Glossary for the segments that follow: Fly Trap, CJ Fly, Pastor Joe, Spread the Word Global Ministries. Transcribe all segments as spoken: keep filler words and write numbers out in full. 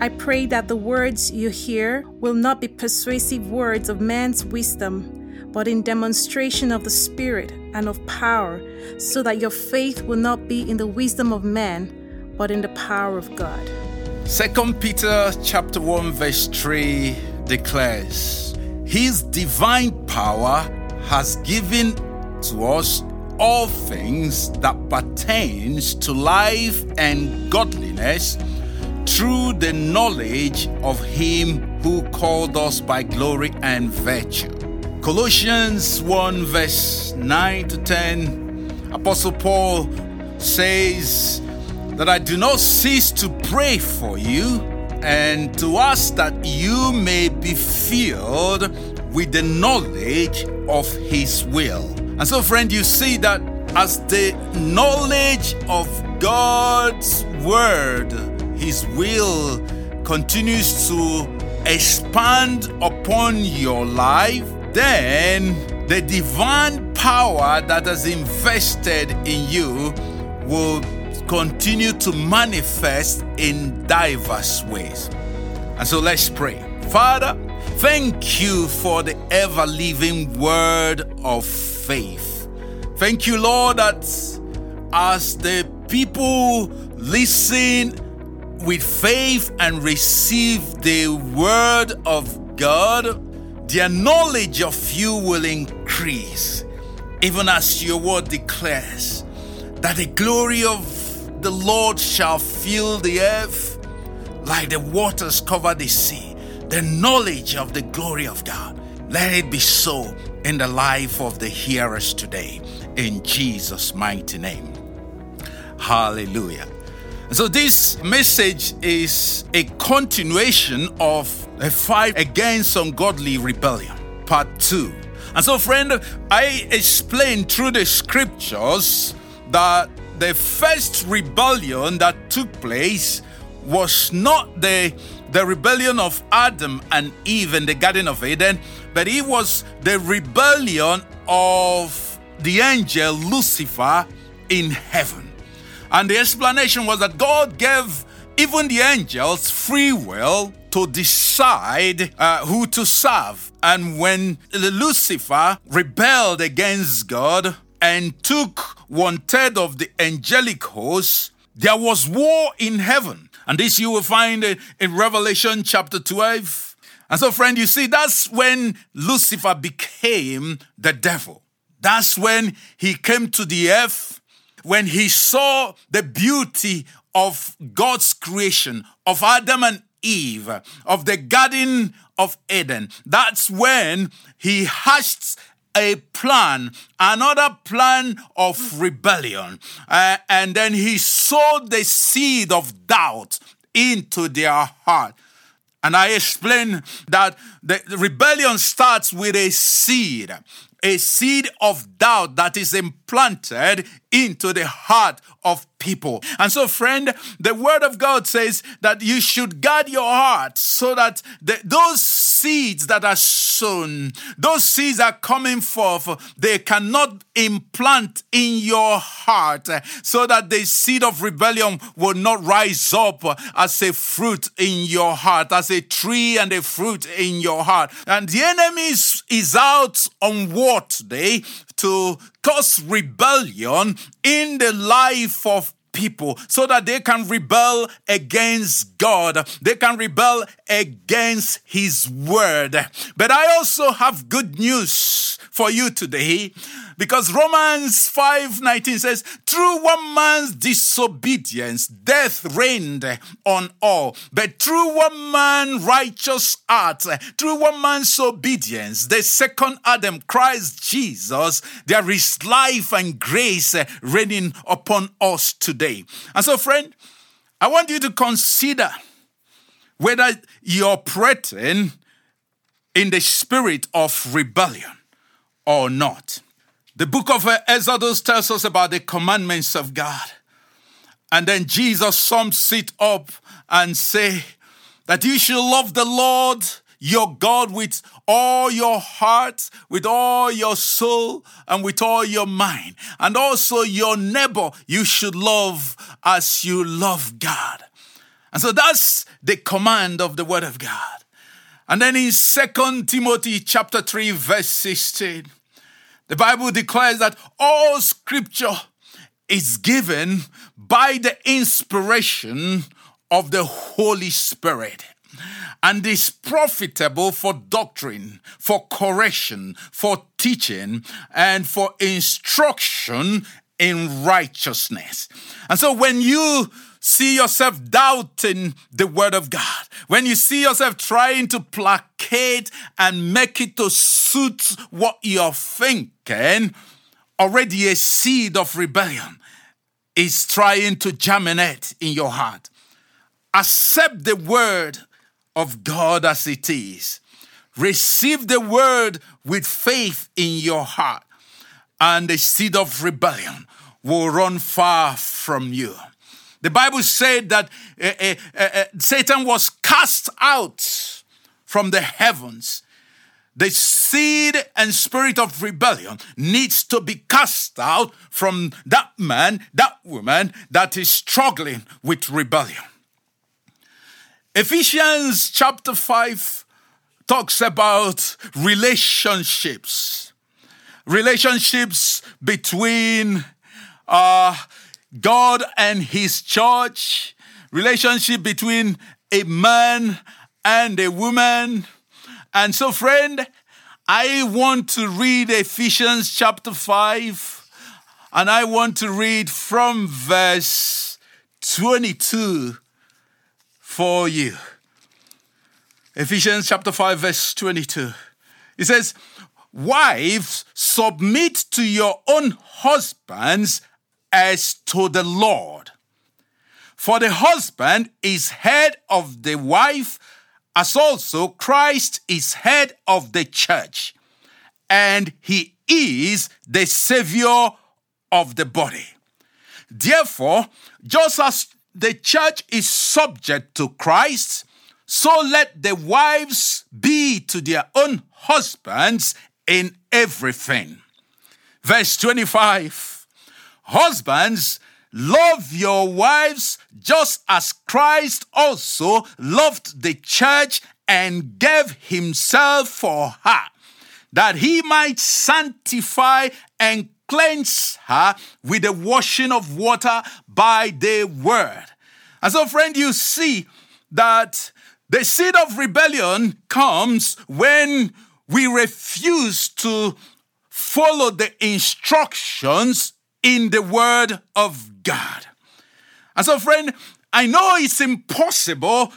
I pray that the words you hear will not be persuasive words of man's wisdom, but in demonstration of the Spirit and of power, so that your faith will not be in the wisdom of man, but in the power of God. Second Peter chapter one verse three declares, "His divine power has given to us all things that pertains to life and godliness, through the knowledge of him who called us by glory and virtue." Colossians one verse nine to ten, Apostle Paul says that "I do not cease to pray for you and to ask that you may be filled with the knowledge of his will." And so, friend, you see that as the knowledge of God's word, his will, continues to expand upon your life, then the divine power that has invested in you will continue to manifest in diverse ways. And so let's pray. Father, thank you for the ever-living word of faith. Thank you, Lord, that as the people listen with faith and receive the word of God, their knowledge of you will increase, even as your word declares that the glory of the Lord shall fill the earth like the waters cover the sea. The knowledge of the glory of God, let it be so in the life of the hearers today, in Jesus' mighty name. Hallelujah. So this message is a continuation of a fight against ungodly rebellion, part two. And so, friend, I explained through the scriptures that the first rebellion that took place was not the, the rebellion of Adam and Eve in the Garden of Eden, but it was the rebellion of the angel Lucifer in heaven. And the explanation was that God gave even the angels free will to decide uh, who to serve. And when Lucifer rebelled against God and took one third of the angelic host, there was war in heaven. And this you will find in Revelation chapter twelve. And so, friend, you see, that's when Lucifer became the devil. That's when he came to the earth. When he saw the beauty of God's creation, of Adam and Eve, of the Garden of Eden, that's when he hatched a plan, another plan of rebellion. Uh, and then he sowed the seed of doubt into their heart. And I explained that the rebellion starts with a seed. A seed of doubt that is implanted into the heart of people. And so, friend, the word of God says that you should guard your heart so that the, those seeds that are sown, those seeds are coming forth, they cannot implant in your heart, so that the seed of rebellion will not rise up as a fruit in your heart, as a tree and a fruit in your heart. And the enemy is out on war today to cause rebellion in the life of people, so that they can rebel against God. They can rebel against his word. But I also have good news for you today, because Romans five nineteen says, "Through one man's disobedience, death reigned on all. But through one man's righteous act, through one man's obedience, the second Adam, Christ Jesus, there is life and grace reigning upon us today." And so, friend, I want you to consider whether you're operating in the spirit of rebellion or not. The book of Exodus tells us about the commandments of God. And then Jesus sums it up and say that you should love the Lord your God with all your heart, with all your soul, and with all your mind. And also your neighbor you should love as you love God. And so that's the command of the Word of God. And then in Second Timothy chapter three, verse sixteen, the Bible declares that all scripture is given by the inspiration of the Holy Spirit and is profitable for doctrine, for correction, for teaching, and for instruction in righteousness. And so when you see yourself doubting the Word of God, when you see yourself trying to placate and make it to suit what you're thinking, already a seed of rebellion is trying to germinate in your heart. Accept the Word of God as it is. Receive the Word with faith in your heart, and the seed of rebellion will run far from you. The Bible said that uh, uh, uh, Satan was cast out from the heavens. The seed and spirit of rebellion needs to be cast out from that man, that woman that is struggling with rebellion. Ephesians chapter five talks about relationships. Relationships between uh God and his church, relationship between a man and a woman. And so, friend, I want to read Ephesians chapter five, and I want to read from verse twenty-two for you. Ephesians chapter five, verse twenty-two. It says, "Wives, submit to your own husbands as to the Lord. For the husband is head of the wife, as also Christ is head of the church, and he is the Savior of the body. Therefore, just as the church is subject to Christ, so let the wives be to their own husbands in everything." Verse twenty-five. "Husbands, love your wives just as Christ also loved the church and gave himself for her, that he might sanctify and cleanse her with the washing of water by the word." And so, friend, you see that the seed of rebellion comes when we refuse to follow the instructions in the Word of God. And so, friend, I know it's impossible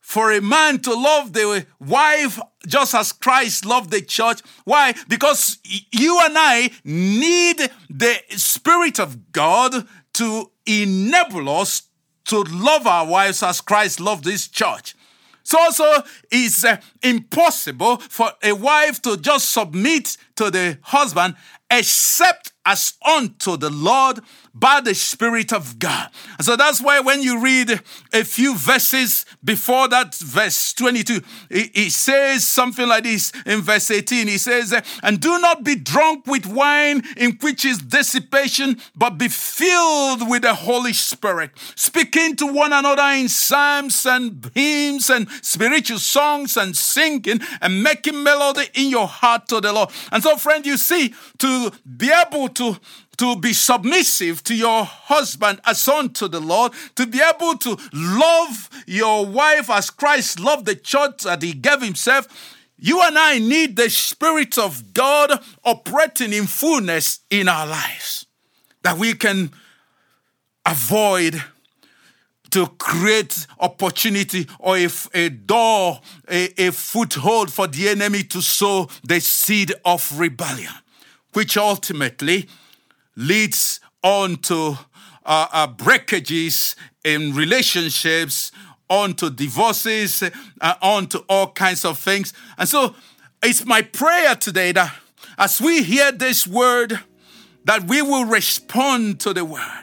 for a man to love the wife just as Christ loved the church. Why? Because you and I need the Spirit of God to enable us to love our wives as Christ loved this church. So also, it's uh, impossible for a wife to just submit to the husband except as unto the Lord by the Spirit of God. And so that's why when you read a few verses before that, verse twenty-two, it says something like this in verse eighteen. It says, "And do not be drunk with wine, in which is dissipation, but be filled with the Holy Spirit, speaking to one another in psalms and hymns and spiritual songs and singing and making melody in your heart to the Lord." And so, friend, you see, to be able to to be submissive to your husband as unto the Lord, to be able to love your wife as Christ loved the church that he gave himself, you and I need the Spirit of God operating in fullness in our lives, that we can avoid to create opportunity or a, a door, a, a foothold for the enemy to sow the seed of rebellion, which ultimately leads on to uh, uh, breakages in relationships unto divorces, uh, unto all kinds of things. And so it's my prayer today that as we hear this word, that we will respond to the word.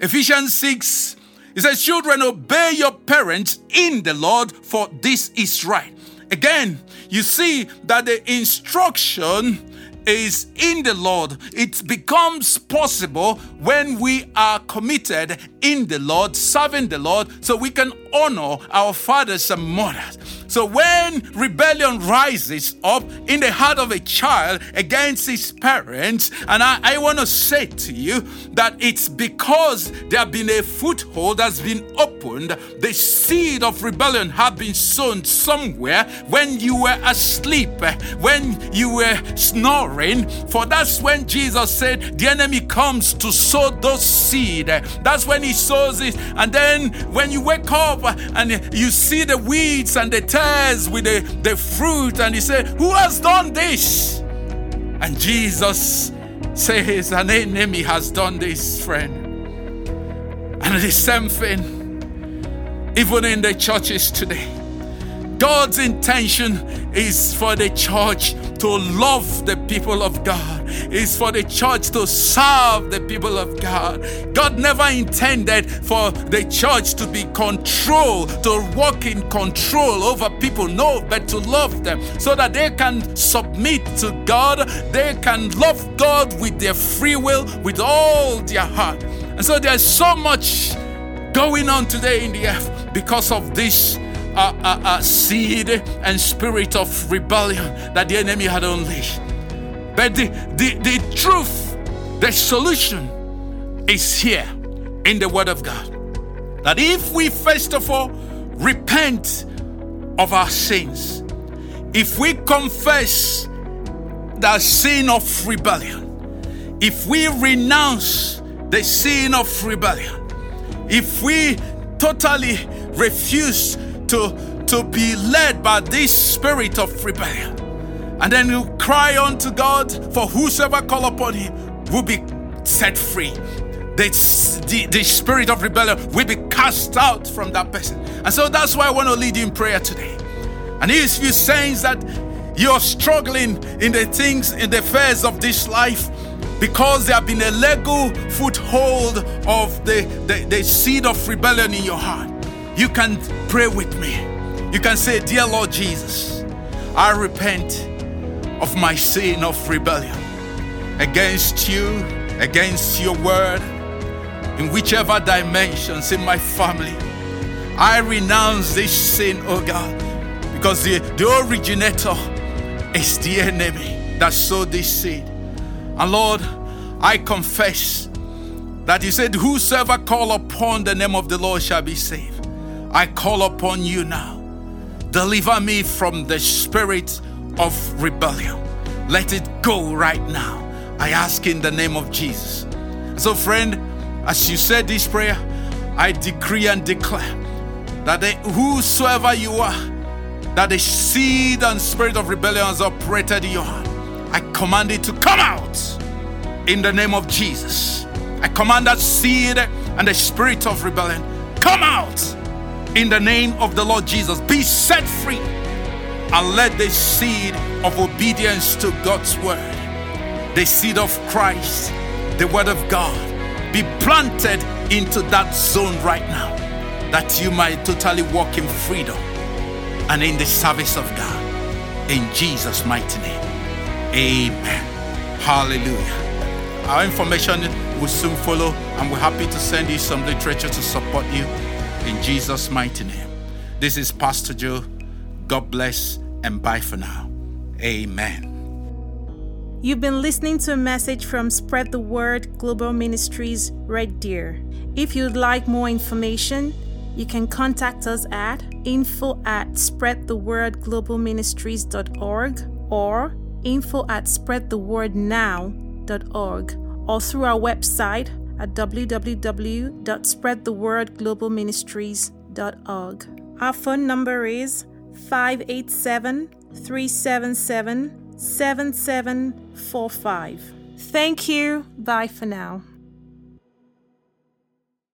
Ephesians six, it says, children, obey your parents in the Lord, for this is right. Again, you see that the instruction is in the Lord. It becomes possible when we are committed in the Lord, serving the Lord, so we can honor our fathers and mothers. So when rebellion rises up in the heart of a child against his parents, and I, I want to say to you that it's because there has been a foothold that's been opened, the seed of rebellion had been sown somewhere when you were asleep, when you were snoring. For that's when Jesus said the enemy comes to sow those seed. That's when he sows it. And then when you wake up and you see the weeds and the tears with the, the fruit, and he said, who has done this? And Jesus says, an enemy has done this, friend. And the same thing, even in the churches today, God's intention is for the church to love the people of God, is for the church to serve the people of God. God never intended for the church to be controlled, to walk in control over people, no, but to love them so that they can submit to God, they can love God with their free will, with all their heart. And so there's so much going on today in the earth because of this A, a, a seed and spirit of rebellion that the enemy had unleashed. But the, the, the truth, the solution is here in the Word of God. That if we first of all repent of our sins, if we confess the sin of rebellion, if we renounce the sin of rebellion, if we totally refuse To, to be led by this spirit of rebellion, and then you cry unto God, for whosoever call upon him will be set free. The, the, the spirit of rebellion will be cast out from that person. And so that's why I want to lead you in prayer today. And if you sense that you're struggling in the things, in the affairs of this life, because there have been a legal foothold of the, the, the seed of rebellion in your heart, you can pray with me. You can say, dear Lord Jesus, I repent of my sin of rebellion against you, against your word, in whichever dimensions in my family. I renounce this sin, oh God, because the, the originator is the enemy that sowed this seed. And Lord, I confess that you said, whosoever call upon the name of the Lord shall be saved. I call upon you now. Deliver me from the spirit of rebellion. Let it go right now. I ask in the name of Jesus. So friend, as you said this prayer, I decree and declare that they, whosoever you are, that the seed and spirit of rebellion has operated in your heart, I command it to come out in the name of Jesus. I command that seed and the spirit of rebellion, come out in the name of the Lord Jesus. Be set free and let the seed of obedience to God's word, the seed of Christ, the word of God, be planted into that zone right now, that you might totally walk in freedom and in the service of God. In Jesus' mighty name, amen. Hallelujah. Our information will soon follow, and we're happy to send you some literature to support you. In Jesus' mighty name. This is Pastor Joe. God bless and bye for now. Amen. You've been listening to a message from Spread the Word Global Ministries, Red Deer. If you'd like more information, you can contact us at info at spread the word global ministries dot org or info at spread the word now dot org, or through our website at w w w dot spread the word global ministries dot org. Our phone number is five eight seven, three seven seven, seven seven four five. Thank you. Bye for now.